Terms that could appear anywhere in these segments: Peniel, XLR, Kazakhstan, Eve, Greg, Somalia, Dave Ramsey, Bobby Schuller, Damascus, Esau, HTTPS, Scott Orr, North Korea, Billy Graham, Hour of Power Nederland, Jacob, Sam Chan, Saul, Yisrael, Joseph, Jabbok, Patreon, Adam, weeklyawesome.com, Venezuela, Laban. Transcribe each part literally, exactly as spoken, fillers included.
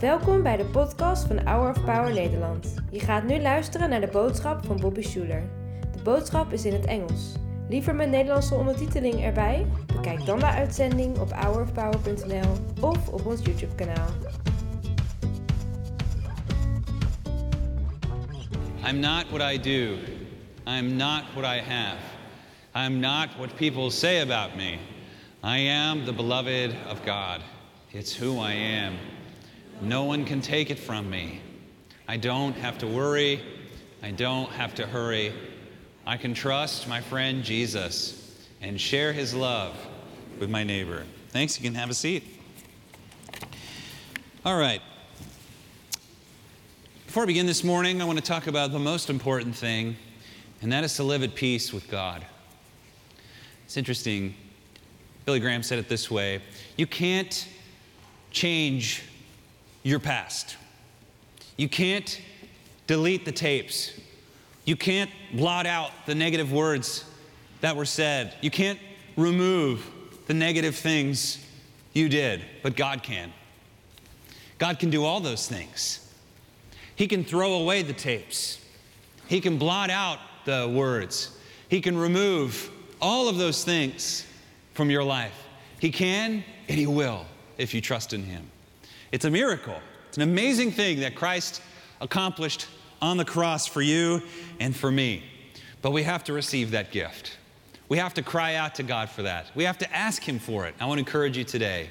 Welkom bij de podcast van Hour of Power Nederland. Je gaat nu luisteren naar de boodschap van Bobby Schuller. De boodschap is in het Engels. Liever met Nederlandse ondertiteling erbij? Bekijk dan de uitzending op hour of power punt n l of op ons YouTube kanaal. I'm not what I do. I'm not what I have. I'm not what people say about me. I am the beloved of God. It's who I am. No one can take it from me. I don't have to worry. I don't have to hurry. I can trust my friend Jesus and share his love with my neighbor. Thanks, you can have a seat. All right. Before I begin this morning, I want to talk about the most important thing, and that is to live at peace with God. It's interesting. Billy Graham said it this way. You can't change your past. You can't delete the tapes. You can't blot out the negative words that were said. You can't remove the negative things you did, but God can. God can do all those things. He can throw away the tapes. He can blot out the words. He can remove all of those things from your life. He can and He will if you trust in Him. It's a miracle. It's an amazing thing that Christ accomplished on the cross for you and for me. But we have to receive that gift. We have to cry out to God for that. We have to ask Him for it. I want to encourage you today.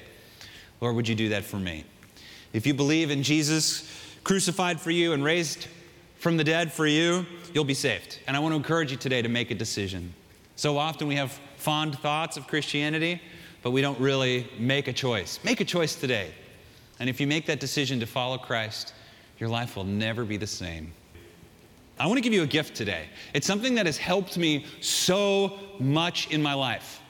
Lord, would you do that for me? If you believe in Jesus crucified for you and raised from the dead for you, you'll be saved. And I want to encourage you today to make a decision. So often we have fond thoughts of Christianity, but we don't really make a choice. Make a choice today. And if you make that decision to follow Christ, your life will never be the same. I want to give you a gift today. It's something that has helped me so much in my life.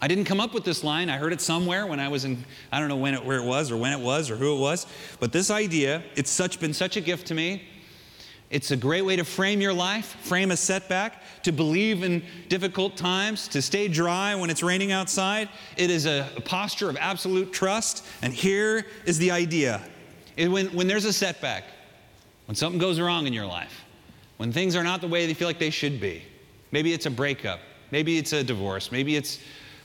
I didn't come up with this line. I heard it somewhere when I was in, I don't know when it, where it was or when it was or who it was. But this idea, it's such been such a gift to me. It's a great way to frame your life, frame a setback, to believe in difficult times, to stay dry when it's raining outside. It is a posture of absolute trust. And here is the idea. It, when, when there's a setback, when something goes wrong in your life, when things are not the way they feel like they should be, maybe it's a breakup, maybe it's a divorce, maybe it's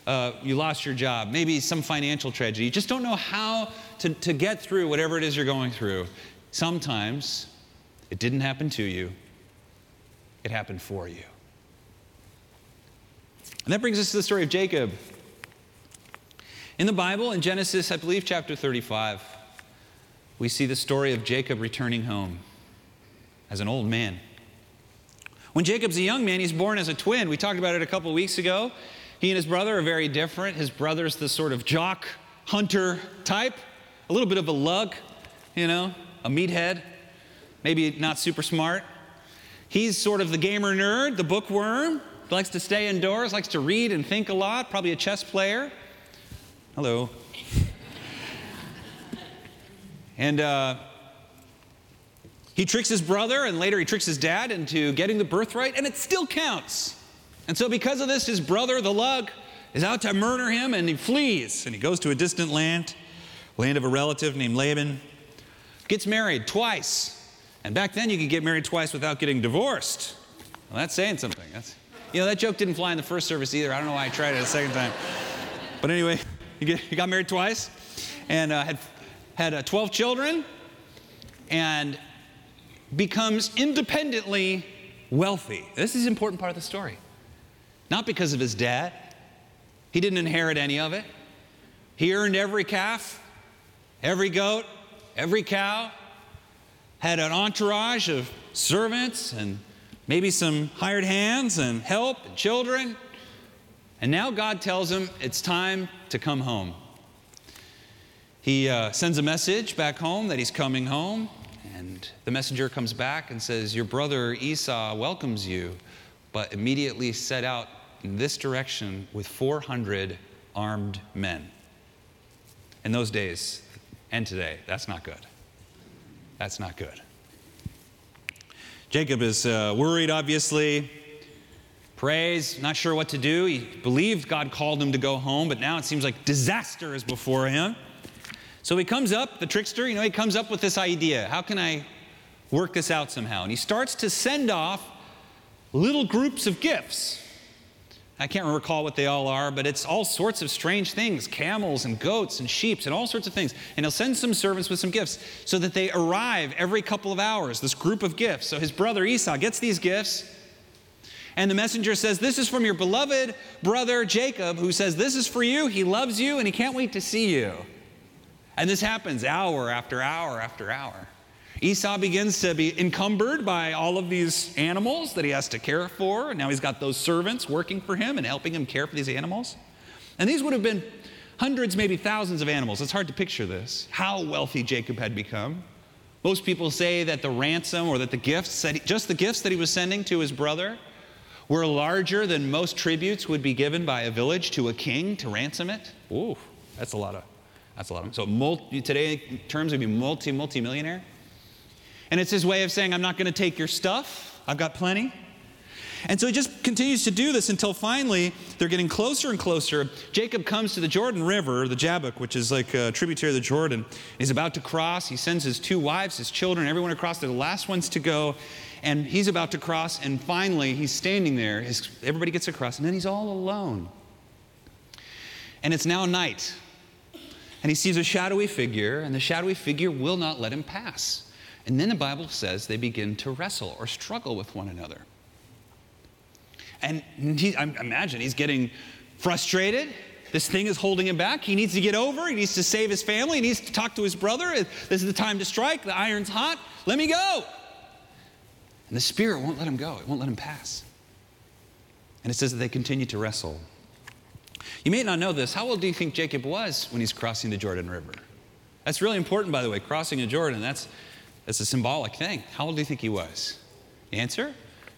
uh, you lost your job, maybe some financial tragedy. You just don't know how to, to get through whatever it is you're going through. Sometimes it didn't happen to you. It happened for you. And that brings us to the story of Jacob. In the Bible, in Genesis, I believe chapter thirty-five, we see the story of Jacob returning home as an old man. When Jacob's a young man, he's born as a twin. We talked about it a couple of weeks ago. He and his brother are very different. His brother's the sort of jock, hunter type, a little bit of a lug, you know, a meathead. Maybe not super smart. He's sort of the gamer nerd, the bookworm, likes to stay indoors, likes to read and think a lot, probably a chess player. Hello. and uh, he tricks his brother, and later he tricks his dad into getting the birthright, and it still counts. And so because of this, his brother, the lug, is out to murder him, and he flees. And he goes to a distant land, land of a relative named Laban, gets married twice. And back then, you could get married twice without getting divorced. Well, that's saying something. That's, you know, that joke didn't fly in the first service either. I don't know why I tried it a second time. But anyway, you, get, you got married twice and uh, had, had uh, twelve children and becomes independently wealthy. This is an important part of the story. Not because of his dad. He didn't inherit any of it. He earned every calf, every goat, every cow. Had an entourage of servants and maybe some hired hands and help and children. And now God tells him it's time to come home. He uh, sends a message back home that he's coming home. And the messenger comes back and says, your brother Esau welcomes you, but immediately set out in this direction with four hundred armed men. In those days and today, that's not good. That's not good. Jacob is uh, worried, obviously. Prays, not sure what to do. He believed God called him to go home, but now it seems like disaster is before him. So he comes up, the trickster, you know, he comes up with this idea. How can I work this out somehow? And he starts to send off little groups of gifts. I can't recall what they all are, but it's all sorts of strange things, camels and goats and sheep and all sorts of things. And he'll send some servants with some gifts so that they arrive every couple of hours, this group of gifts. So his brother Esau gets these gifts, and the messenger says, this is from your beloved brother Jacob, who says, this is for you, he loves you, and he can't wait to see you. And this happens hour after hour after hour. Esau begins to be encumbered by all of these animals that he has to care for. And now he's got those servants working for him and helping him care for these animals. And these would have been hundreds, maybe thousands of animals. It's hard to picture this, how wealthy Jacob had become. Most people say that the ransom or that the gifts, that he, just the gifts that he was sending to his brother were larger than most tributes would be given by a village to a king to ransom it. Ooh, that's a lot of... That's a lot of them. So multi, today, in terms would be multi, multi-millionaire. And it's his way of saying, I'm not going to take your stuff. I've got plenty. And so he just continues to do this until finally they're getting closer and closer. Jacob comes to the Jordan River, the Jabbok, which is like a tributary of the Jordan. He's about to cross. He sends his two wives, his children, everyone across. They're the last ones to go. And he's about to cross. And finally, he's standing there. His, everybody gets across. And then he's all alone. And it's now night. And he sees a shadowy figure, and the shadowy figure will not let him pass. And then the Bible says they begin to wrestle or struggle with one another. And he, I imagine he's getting frustrated. This thing is holding him back. He needs to get over. He needs to save his family. He needs to talk to his brother. This is the time to strike. The iron's hot. Let me go. And the spirit won't let him go. It won't let him pass. And it says that they continue to wrestle. You may not know this. How old do you think Jacob was when he's crossing the Jordan River? That's really important, by the way. Crossing the Jordan, that's, that's a symbolic thing. How old do you think he was? The answer?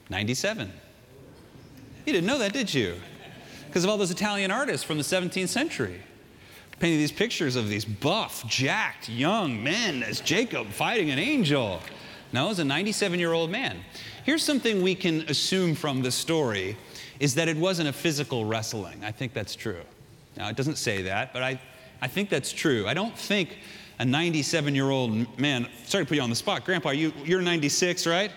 ninety-seven. You didn't know that, did you? Because of all those Italian artists from the seventeenth century. Painting these pictures of these buff, jacked, young men as Jacob fighting an angel. No, it was a ninety-seven-year-old man. Here's something we can assume from this story. Is that it wasn't a physical wrestling. I think that's true. Now, it doesn't say that, but I, I think that's true. I don't think a ninety-seven-year-old man, sorry to put you on the spot, Grandpa, you, you're ninety-six, right?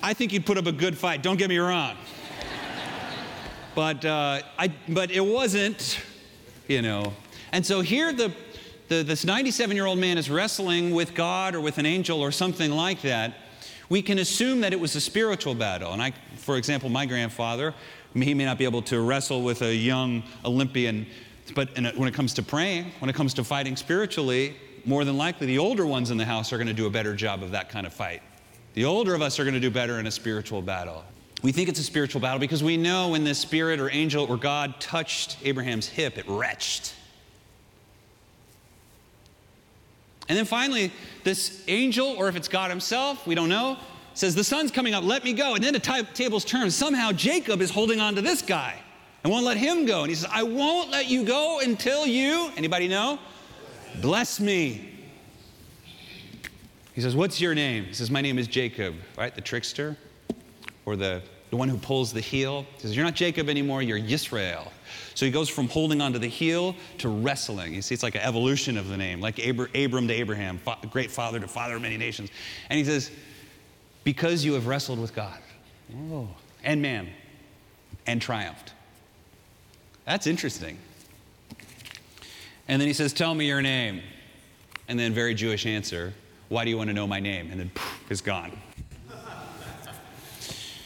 I think you'd put up a good fight, don't get me wrong. but, uh, I, but it wasn't, you know. And so here the, the, this ninety-seven-year-old man is wrestling with God or with an angel or something like that. We can assume that it was a spiritual battle. And I, for example, my grandfather, he may not be able to wrestle with a young Olympian, but in a, when it comes to praying, when it comes to fighting spiritually, more than likely the older ones in the house are going to do a better job of that kind of fight. The older of us are going to do better in a spiritual battle. We think it's a spiritual battle because we know when this spirit or angel or God touched Abraham's hip, it retched. And then finally, this angel, or if it's God himself, we don't know, says, the sun's coming up, let me go. And then the t- tables turn. Somehow Jacob is holding on to this guy and won't let him go. And he says, I won't let you go until you, anybody know? Bless me. He says, what's your name? He says, my name is Jacob, right? The trickster or the, the one who pulls the heel. He says, you're not Jacob anymore, you're Yisrael. So he goes from holding onto the heel to wrestling. You see, it's like an evolution of the name, like Abr- Abram to Abraham, fa- great father to father of many nations. And he says, because you have wrestled with God, oh, and man, and triumphed. That's interesting. And then he says, tell me your name. And then very Jewish answer, why do you want to know my name? And then poof, it's gone.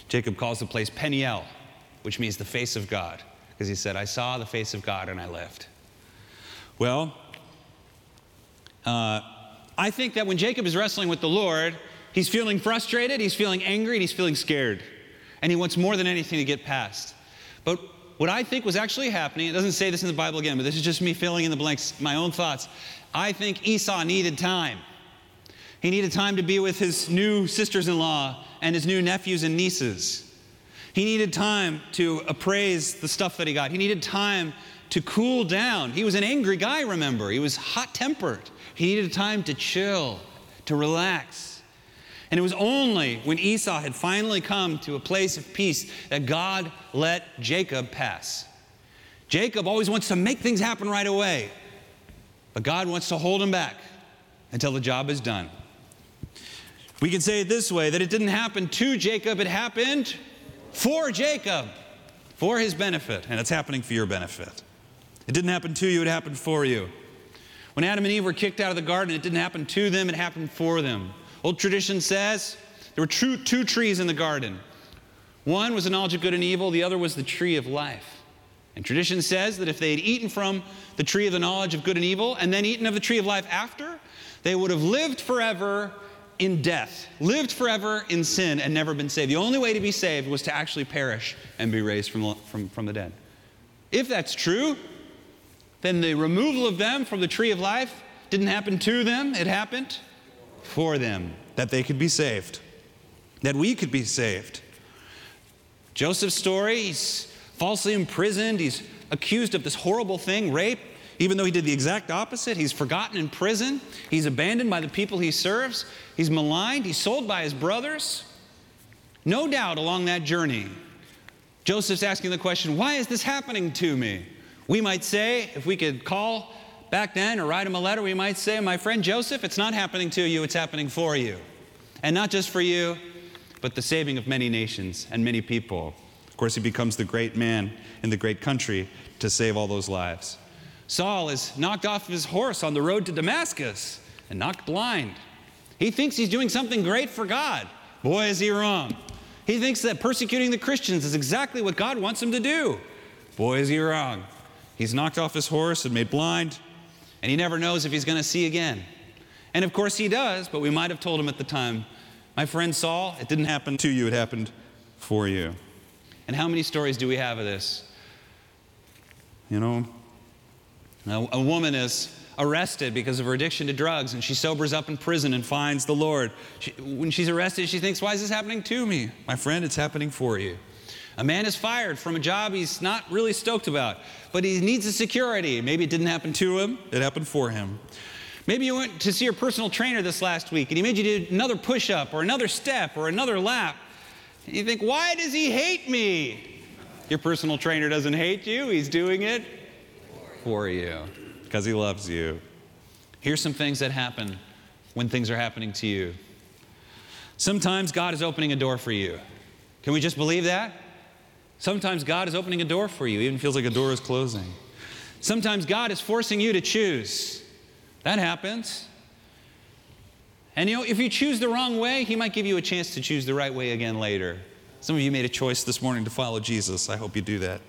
Jacob calls the place Peniel, which means the face of God. Because he said, I saw the face of God and I lived. Well, uh, I think that when Jacob is wrestling with the Lord, he's feeling frustrated, he's feeling angry, and he's feeling scared. And he wants more than anything to get past. But what I think was actually happening, it doesn't say this in the Bible again, but this is just me filling in the blanks, my own thoughts. I think Esau needed time. He needed time to be with his new sisters-in-law and his new nephews and nieces. He needed time to appraise the stuff that he got. He needed time to cool down. He was an angry guy, remember. He was hot-tempered. He needed time to chill, to relax. And it was only when Esau had finally come to a place of peace that God let Jacob pass. Jacob always wants to make things happen right away. But God wants to hold him back until the job is done. We can say it this way, that it didn't happen to Jacob, it happened for Jacob, for his benefit, and it's happening for your benefit. It didn't happen to you, it happened for you. When Adam and Eve were kicked out of the garden, it didn't happen to them, it happened for them. Old tradition says there were two, two trees in the garden. One was the knowledge of good and evil, the other was the tree of life. And tradition says that if they had eaten from the tree of the knowledge of good and evil and then eaten of the tree of life after, they would have lived forever in death, lived forever in sin and never been saved. The only way to be saved was to actually perish and be raised from, from, from the dead. If that's true, then the removal of them from the tree of life didn't happen to them, it happened for them, that they could be saved, that we could be saved. Joseph's story, he's falsely imprisoned, he's accused of this horrible thing, rape, even though he did the exact opposite. He's forgotten in prison, he's abandoned by the people he serves, he's maligned, he's sold by his brothers. No doubt along that journey, Joseph's asking the question, why is this happening to me? We might say, if we could call back then or write him a letter, we might say, my friend Joseph, it's not happening to you, it's happening for you. And not just for you, but the saving of many nations and many people. Of course, he becomes the great man in the great country to save all those lives. Saul is knocked off his horse on the road to Damascus and knocked blind. He thinks he's doing something great for God. Boy, is he wrong. He thinks that persecuting the Christians is exactly what God wants him to do. Boy, is he wrong. He's knocked off his horse and made blind, and he never knows if he's going to see again. And of course he does, but we might have told him at the time, my friend Saul, it didn't happen to you, it happened for you. And how many stories do we have of this? You know, a, a woman is arrested because of her addiction to drugs, and she sobers up in prison and finds the Lord. She, when she's arrested, she thinks, why is this happening to me? My friend, it's happening for you. A man is fired from a job he's not really stoked about, but he needs the security. Maybe it didn't happen to him, it happened for him. Maybe you went to see your personal trainer this last week and he made you do another push-up or another step or another lap. And you think, why does he hate me? Your personal trainer doesn't hate you, he's doing it for you, because he loves you. Here's some things that happen when things are happening to you. Sometimes God is opening a door for you. Can we just believe that? Sometimes God is opening a door for you. It even feels like a door is closing. Sometimes God is forcing you to choose. That happens. And you know, if you choose the wrong way, he might give you a chance to choose the right way again later. Some of you made a choice this morning to follow Jesus. I hope you do that.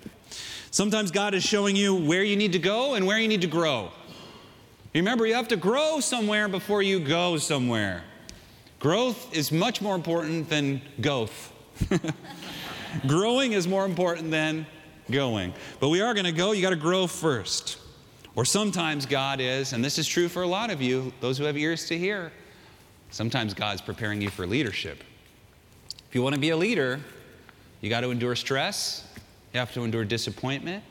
Sometimes God is showing you where you need to go and where you need to grow. Remember, you have to grow somewhere before you go somewhere. Growth is much more important than goth. Growing is more important than going. But we are going to go, you got to grow first. Or sometimes God is, and this is true for a lot of you, those who have ears to hear, sometimes God's preparing you for leadership. If you want to be a leader, you got to endure stress, you have to endure disappointment,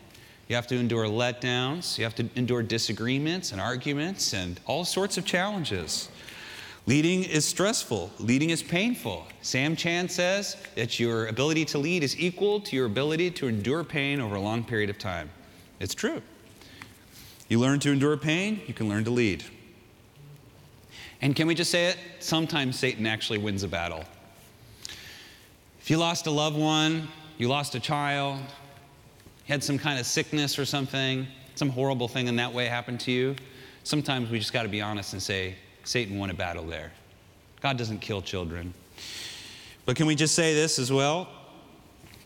you have to endure letdowns, you have to endure disagreements and arguments and all sorts of challenges. Leading is stressful. Leading is painful. Sam Chan says that your ability to lead is equal to your ability to endure pain over a long period of time. It's true. You learn to endure pain, you can learn to lead. And can we just say it? Sometimes Satan actually wins a battle. If you lost a loved one, you lost a child, you had some kind of sickness or something, some horrible thing in that way happened to you, sometimes we just got to be honest and say, Satan won a battle there. God doesn't kill children. But can we just say this as well?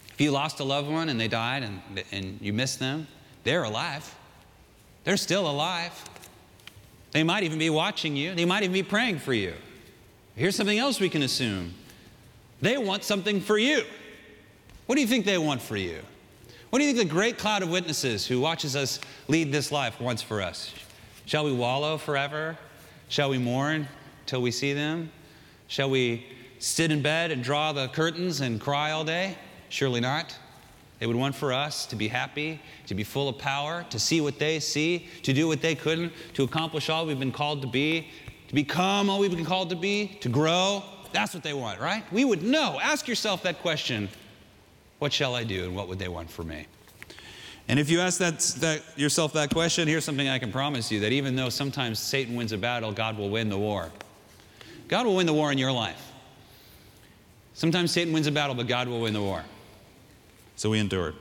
If you lost a loved one and they died and, and you missed them, they're alive. They're still alive. They might even be watching you. They might even be praying for you. Here's something else we can assume. They want something for you. What do you think they want for you? What do you think the great cloud of witnesses who watches us lead this life wants for us? Shall we wallow forever? Shall we mourn till we see them? Shall we sit in bed and draw the curtains and cry all day? Surely not. They would want for us to be happy, to be full of power, to see what they see, to do what they couldn't, to accomplish all we've been called to be, to become all we've been called to be, to grow. That's what they want, right? We would know. Ask yourself that question. What shall I do and what would they want for me? And if you ask that, that yourself that question, here's something I can promise you, that even though sometimes Satan wins a battle, God will win the war. God will win the war in your life. Sometimes Satan wins a battle, but God will win the war. So we endured.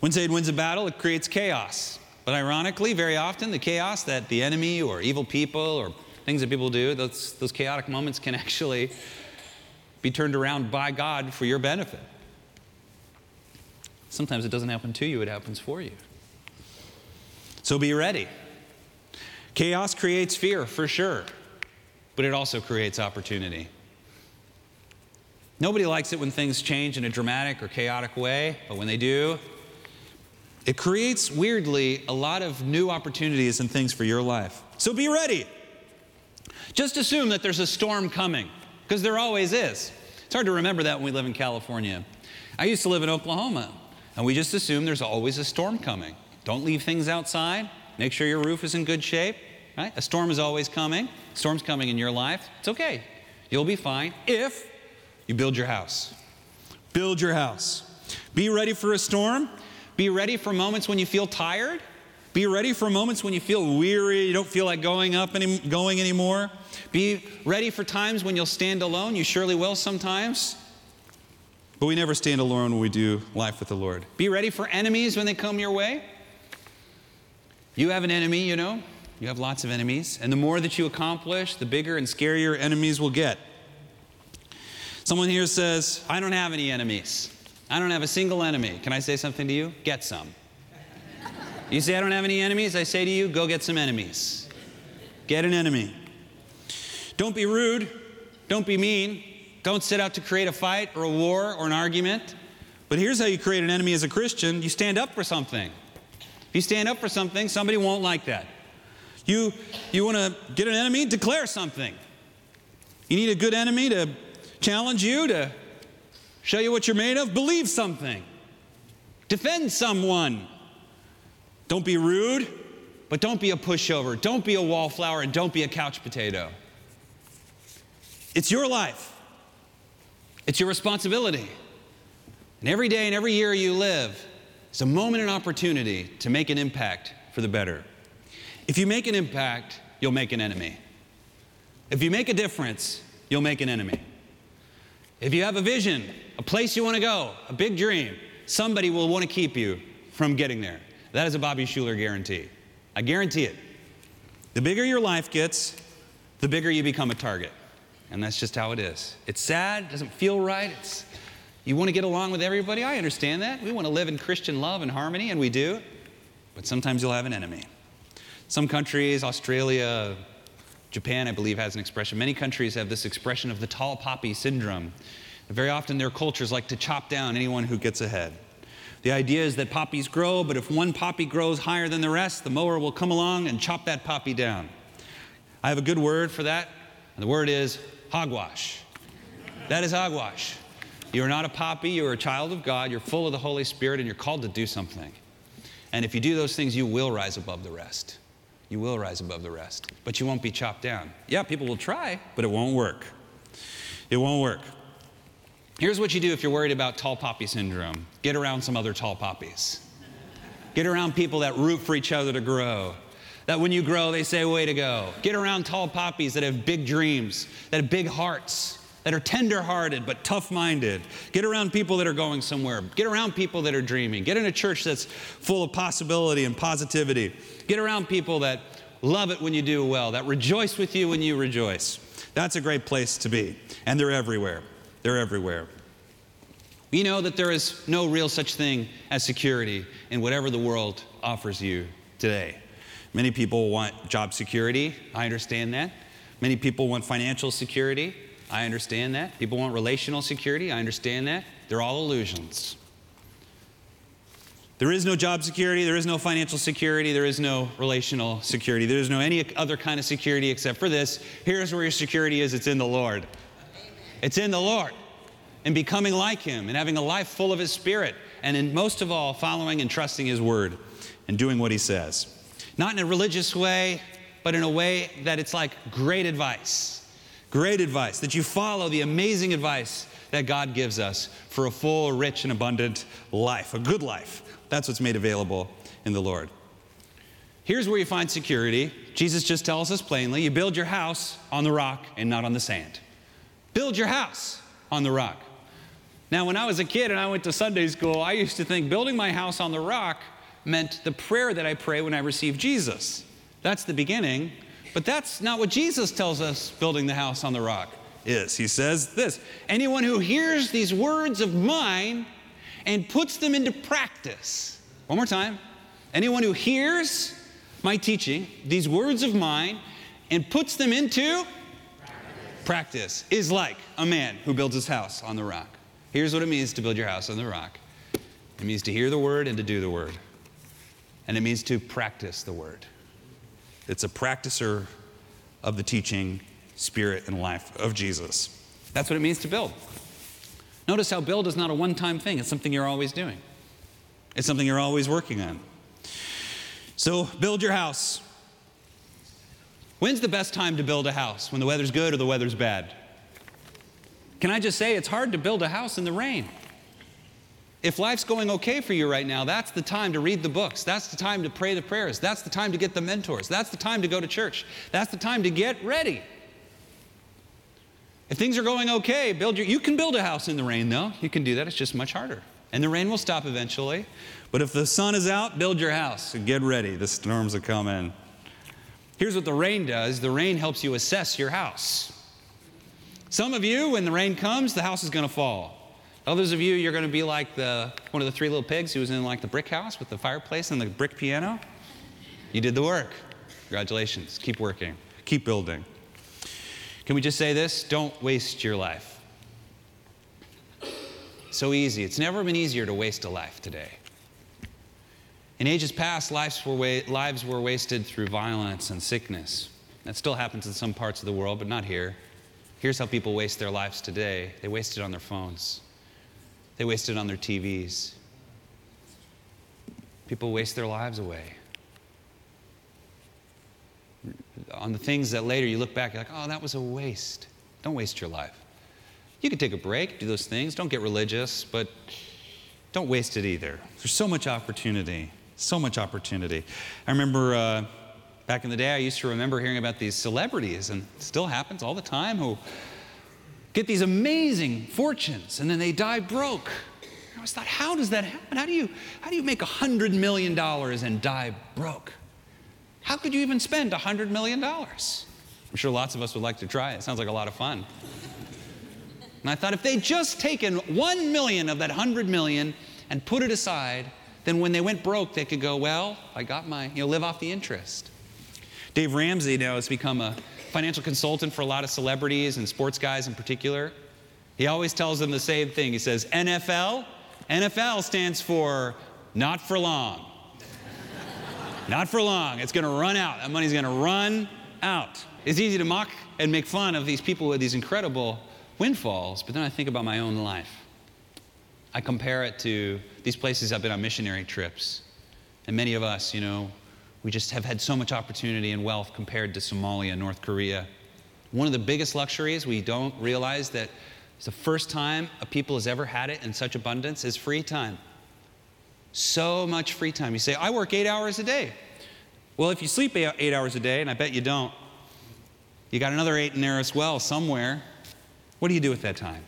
When Satan wins a battle, it creates chaos. But ironically, very often, the chaos that the enemy or evil people or things that people do, those, those chaotic moments can actually be turned around by God for your benefit. Sometimes it doesn't happen to you, it happens for you. So be ready. Chaos creates fear, for sure, but it also creates opportunity. Nobody likes it when things change in a dramatic or chaotic way, but when they do, it creates, weirdly, a lot of new opportunities and things for your life. So be ready. Just assume that there's a storm coming, because there always is. It's hard to remember that when we live in California. I used to live in Oklahoma, and we just assume there's always a storm coming. Don't leave things outside. Make sure your roof is in good shape, right? A storm is always coming. A storm's coming in your life. It's okay. You'll be fine if you build your house. Build your house. Be ready for a storm. Be ready for moments when you feel tired. Be ready for moments when you feel weary, you don't feel like going up any, going anymore. Be ready for times when you'll stand alone. You surely will sometimes. But we never stand alone when we do life with the Lord. Be ready for enemies when they come your way. You have an enemy, you know. You have lots of enemies. And the more that you accomplish, the bigger and scarier enemies will get. Someone here says, I don't have any enemies. I don't have a single enemy. Can I say something to you? Get some. You say, I don't have any enemies. I say to you, go get some enemies. Get an enemy. Don't be rude. Don't be mean. Don't set out to create a fight or a war or an argument. But here's how you create an enemy as a Christian. You stand up for something. If you stand up for something, somebody won't like that. You, you want to get an enemy? Declare something. You need a good enemy to challenge you, to show you what you're made of. Believe something. Defend someone. Don't be rude, but don't be a pushover. Don't be a wallflower, and don't be a couch potato. It's your life. It's your responsibility. And every day and every year you live, it's a moment and opportunity to make an impact for the better. If you make an impact, you'll make an enemy. If you make a difference, you'll make an enemy. If you have a vision, a place you want to go, a big dream, somebody will want to keep you from getting there. That is a Bobby Schuller guarantee. I guarantee it. The bigger your life gets, the bigger you become a target. And that's just how it is. It's sad, doesn't feel right. It's, you want to get along with everybody. I understand that. We want to live in Christian love and harmony, and we do. But sometimes you'll have an enemy. Some countries, Australia, Japan, I believe, has an expression. Many countries have this expression of the tall poppy syndrome. And very often their cultures like to chop down anyone who gets ahead. The idea is that poppies grow, but if one poppy grows higher than the rest, the mower will come along and chop that poppy down. I have a good word for that, and the word is hogwash. That is hogwash. You are not a poppy, you are a child of God, you're full of the Holy Spirit, and you're called to do something. And if you do those things, you will rise above the rest. You will rise above the rest, but you won't be chopped down. Yeah, people will try, but it won't work. It won't work. Here's what you do if you're worried about tall poppy syndrome. Get around some other tall poppies. Get around people that root for each other to grow. That when you grow, they say, way to go. Get around tall poppies that have big dreams, that have big hearts, that are tender-hearted but tough-minded. Get around people that are going somewhere. Get around people that are dreaming. Get in a church that's full of possibility and positivity. Get around people that love it when you do well, that rejoice with you when you rejoice. That's a great place to be, and they're everywhere. They're everywhere. We know that there is no real such thing as security in whatever the world offers you today. Many people want job security. I understand that. Many people want financial security. I understand that. People want relational security. I understand that. They're all illusions. There is no job security. There is no financial security. There is no relational security. There is no any other kind of security except for this. Here's where your security is. It's in the Lord. It's in the Lord and becoming like Him and having a life full of His Spirit and in most of all following and trusting His Word and doing what He says. Not in a religious way, but in a way that it's like great advice. Great advice, that you follow the amazing advice that God gives us for a full, rich, and abundant life, a good life. That's what's made available in the Lord. Here's where you find security. Jesus just tells us plainly, you build your house on the rock and not on the sand. Build your house on the rock. Now, when I was a kid and I went to Sunday school, I used to think building my house on the rock meant the prayer that I pray when I receive Jesus. That's the beginning, but that's not what Jesus tells us building the house on the rock is. He says this, anyone who hears these words of mine and puts them into practice. One more time. Anyone who hears my teaching, these words of mine, and puts them into practice. practice is like a man who builds his house on the rock. Here's what it means to build your house on the rock. It means to hear the word and to do the word. And it means to practice the word. It's a practicer of the teaching, spirit, and life of Jesus. That's what it means to build. Notice how build is not a one-time thing. It's something you're always doing. It's something you're always working on. So build your house. When's the best time to build a house? When the weather's good or the weather's bad? Can I just say it's hard to build a house in the rain? If life's going okay for you right now, that's the time to read the books. That's the time to pray the prayers. That's the time to get the mentors. That's the time to go to church. That's the time to get ready. If things are going okay, build your, you can build a house in the rain, though. You can do that. It's just much harder. And the rain will stop eventually. But if the sun is out, build your house and get ready. The storms are coming. Here's what the rain does. The rain helps you assess your house. Some of you, when the rain comes, the house is going to fall. Others of you, you're going to be like the one of the three little pigs who was in like the brick house with the fireplace and the brick piano. You did the work. Congratulations. Keep working. Keep building. Can we just say this? Don't waste your life. So easy. It's never been easier to waste a life today. In ages past, lives were, wa- lives were wasted through violence and sickness. That still happens in some parts of the world, but not here. Here's how people waste their lives today. They waste it on their phones. They waste it on their T Vs. People waste their lives away on the things that later you look back, you're like, oh, that was a waste. Don't waste your life. You can take a break, do those things. Don't get religious, but don't waste it either. There's so much opportunity, so much opportunity. I remember uh, back in the day, I used to remember hearing about these celebrities, and it still happens all the time, who get these amazing fortunes, and then they die broke. I always thought, how does that happen? How do you, how do you make one hundred million dollars and die broke? How could you even spend one hundred million dollars? I'm sure lots of us would like to try it. It sounds like a lot of fun. And I thought if they'd just taken one million of that hundred million and put it aside, then when they went broke, they could go, well, I got my, you know, live off the interest. Dave Ramsey now has become a financial consultant for a lot of celebrities and sports guys in particular. He always tells them the same thing. He says, N F L, N F L stands for not for long. Not for long. It's going to run out. That money's going to run out. It's easy to mock and make fun of these people with these incredible windfalls, but then I think about my own life. I compare it to these places I've been on missionary trips. And many of us, you know, we just have had so much opportunity and wealth compared to Somalia, North Korea. One of the biggest luxuries we don't realize that it's the first time a people has ever had it in such abundance is free time. So much free time. You say, I work eight hours a day. Well, if you sleep eight, eight hours a day, and I bet you don't, you got another eight in there as well somewhere. What do you do with that time?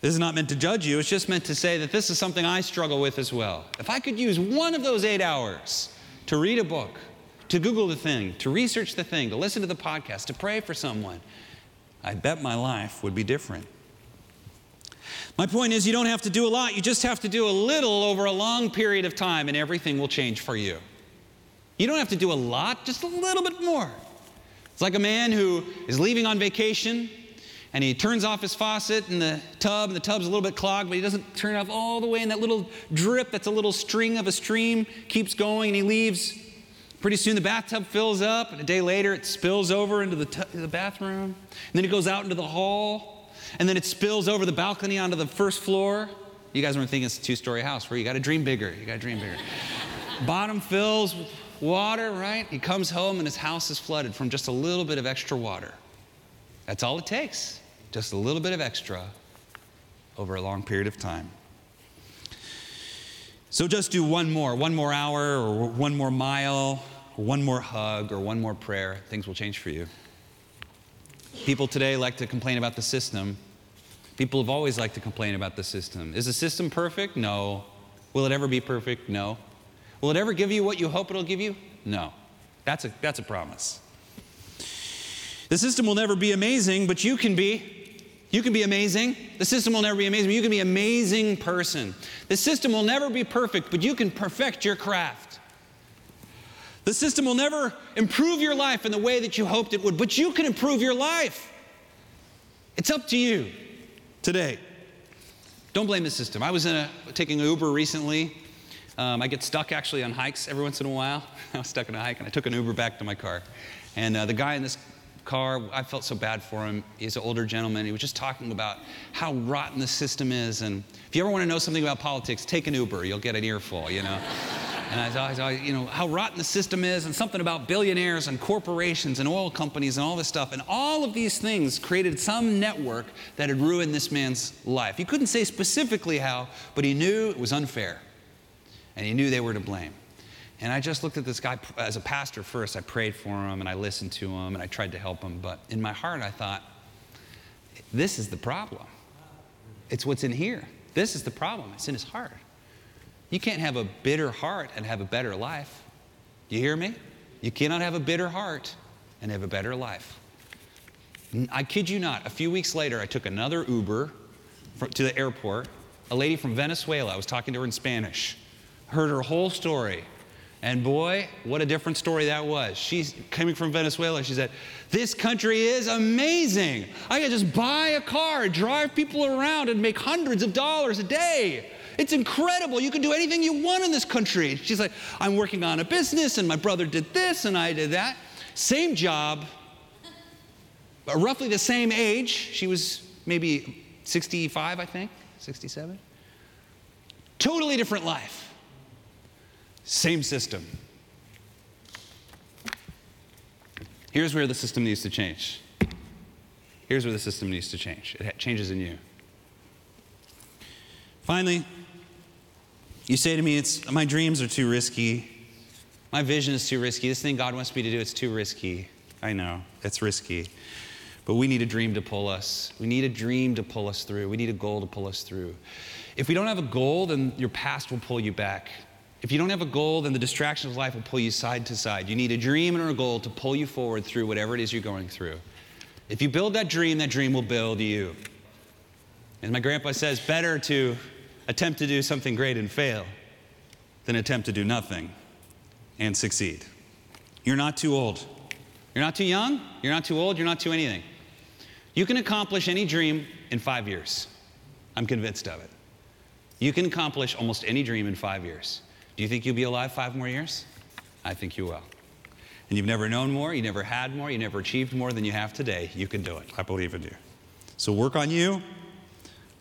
This is not meant to judge you. It's just meant to say that this is something I struggle with as well. If I could use one of those eight hours to read a book, to Google the thing, to research the thing, to listen to the podcast, to pray for someone, I bet my life would be different. My point is you don't have to do a lot. You just have to do a little over a long period of time and everything will change for you. You don't have to do a lot, just a little bit more. It's like a man who is leaving on vacation and he turns off his faucet in the tub, and the tub's a little bit clogged, but he doesn't turn it off all the way, and that little drip, that's a little string of a stream, keeps going, and he leaves. Pretty soon the bathtub fills up, and a day later it spills over into the, t- the bathroom, and then it goes out into the hall, and then it spills over the balcony onto the first floor. You guys weren't thinking it's a two-story house, where you gotta dream bigger, you gotta dream bigger. Bottom fills with water, right? He comes home, and his house is flooded from just a little bit of extra water. That's all it takes, just a little bit of extra over a long period of time. So just do one more, one more hour, or one more mile, or one more hug, or one more prayer. Things will change for you. People today like to complain about the system. People have always liked to complain about the system. Is the system perfect? No. Will it ever be perfect? No. Will it ever give you what you hope it'll give you? No. That's a, that's a promise. The system will never be amazing, but you can be. You can be amazing. The system will never be amazing, but you can be an amazing person. The system will never be perfect, but you can perfect your craft. The system will never improve your life in the way that you hoped it would, but you can improve your life. It's up to you today. Don't blame the system. I was in a, taking an Uber recently. Um, I get stuck actually on hikes every once in a while. I was stuck on a hike and I took an Uber back to my car. And uh, the guy in this car, I felt so bad for him. He's an older gentleman. He was just talking about how rotten the system is. And if you ever want to know something about politics, take an Uber. You'll get an earful, you know. And I thought, I thought, you know, how rotten the system is, and something about billionaires and corporations and oil companies and all this stuff. And all of these things created some network that had ruined this man's life. He couldn't say specifically how, but he knew it was unfair. And he knew they were to blame. And I just looked at this guy as a pastor first. I prayed for him, and I listened to him, and I tried to help him. But in my heart, I thought, this is the problem. It's what's in here. This is the problem. It's in his heart. You can't have a bitter heart and have a better life. You hear me? You cannot have a bitter heart and have a better life. I kid you not. A few weeks later, I took another Uber to the airport. A lady from Venezuela. I was talking to her in Spanish. Heard her whole story. And boy, what a different story that was. She's coming from Venezuela. She said, this country is amazing. I can just buy a car, drive people around, and make hundreds of dollars a day. It's incredible. You can do anything you want in this country. She's like, I'm working on a business, and my brother did this, and I did that. Same job, roughly the same age. She was maybe sixty-five, I think, sixty-seven. Totally different life. Same system. Here's where the system needs to change. Here's where the system needs to change. It changes in you. Finally, you say to me, "It's my dreams are too risky. My vision is too risky. This thing God wants me to do, it's too risky." I know, it's risky. But we need a dream to pull us. We need a dream to pull us through. We need a goal to pull us through. If we don't have a goal, then your past will pull you back. If you don't have a goal, then the distractions of life will pull you side to side. You need a dream and a goal to pull you forward through whatever it is you're going through. If you build that dream, that dream will build you. And my grandpa says, better to attempt to do something great and fail than attempt to do nothing and succeed. You're not too old. You're not too young. You're not too old. You're not too anything. You can accomplish any dream in five years. I'm convinced of it. You can accomplish almost any dream in five years. Do you think you'll be alive five more years? I think you will. And you've never known more, you never had more, you never achieved more than you have today. You can do it. I believe in you. So work on you.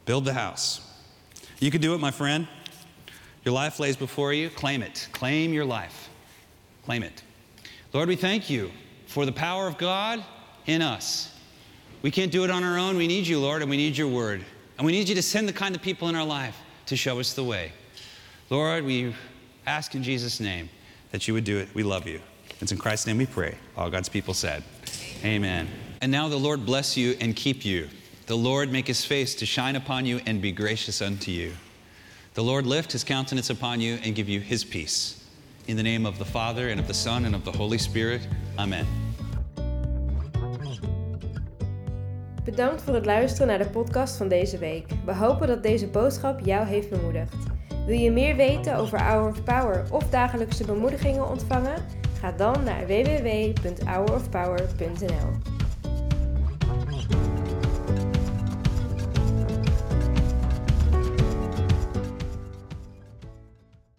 Build the house. You can do it, my friend. Your life lays before you. Claim it. Claim your life. Claim it. Lord, we thank you for the power of God in us. We can't do it on our own. We need you, Lord, and we need your word. And we need you to send the kind of people in our life to show us the way. Lord, we ask in Jesus' name that you would do it. We love you. It's in Christ's name we pray. All God's people said, amen. And now the Lord bless you and keep you. The Lord make his face to shine upon you and be gracious unto you. The Lord lift his countenance upon you and give you his peace. In the name of the Father and of the Son and of the Holy Spirit. Amen. Bedankt voor het luisteren naar de podcast van deze week. We hopen dat deze boodschap jou heeft bemoedigd. Wil je meer weten over Hour of Power of dagelijkse bemoedigingen ontvangen? Ga dan naar w w w punt hour of power punt n l.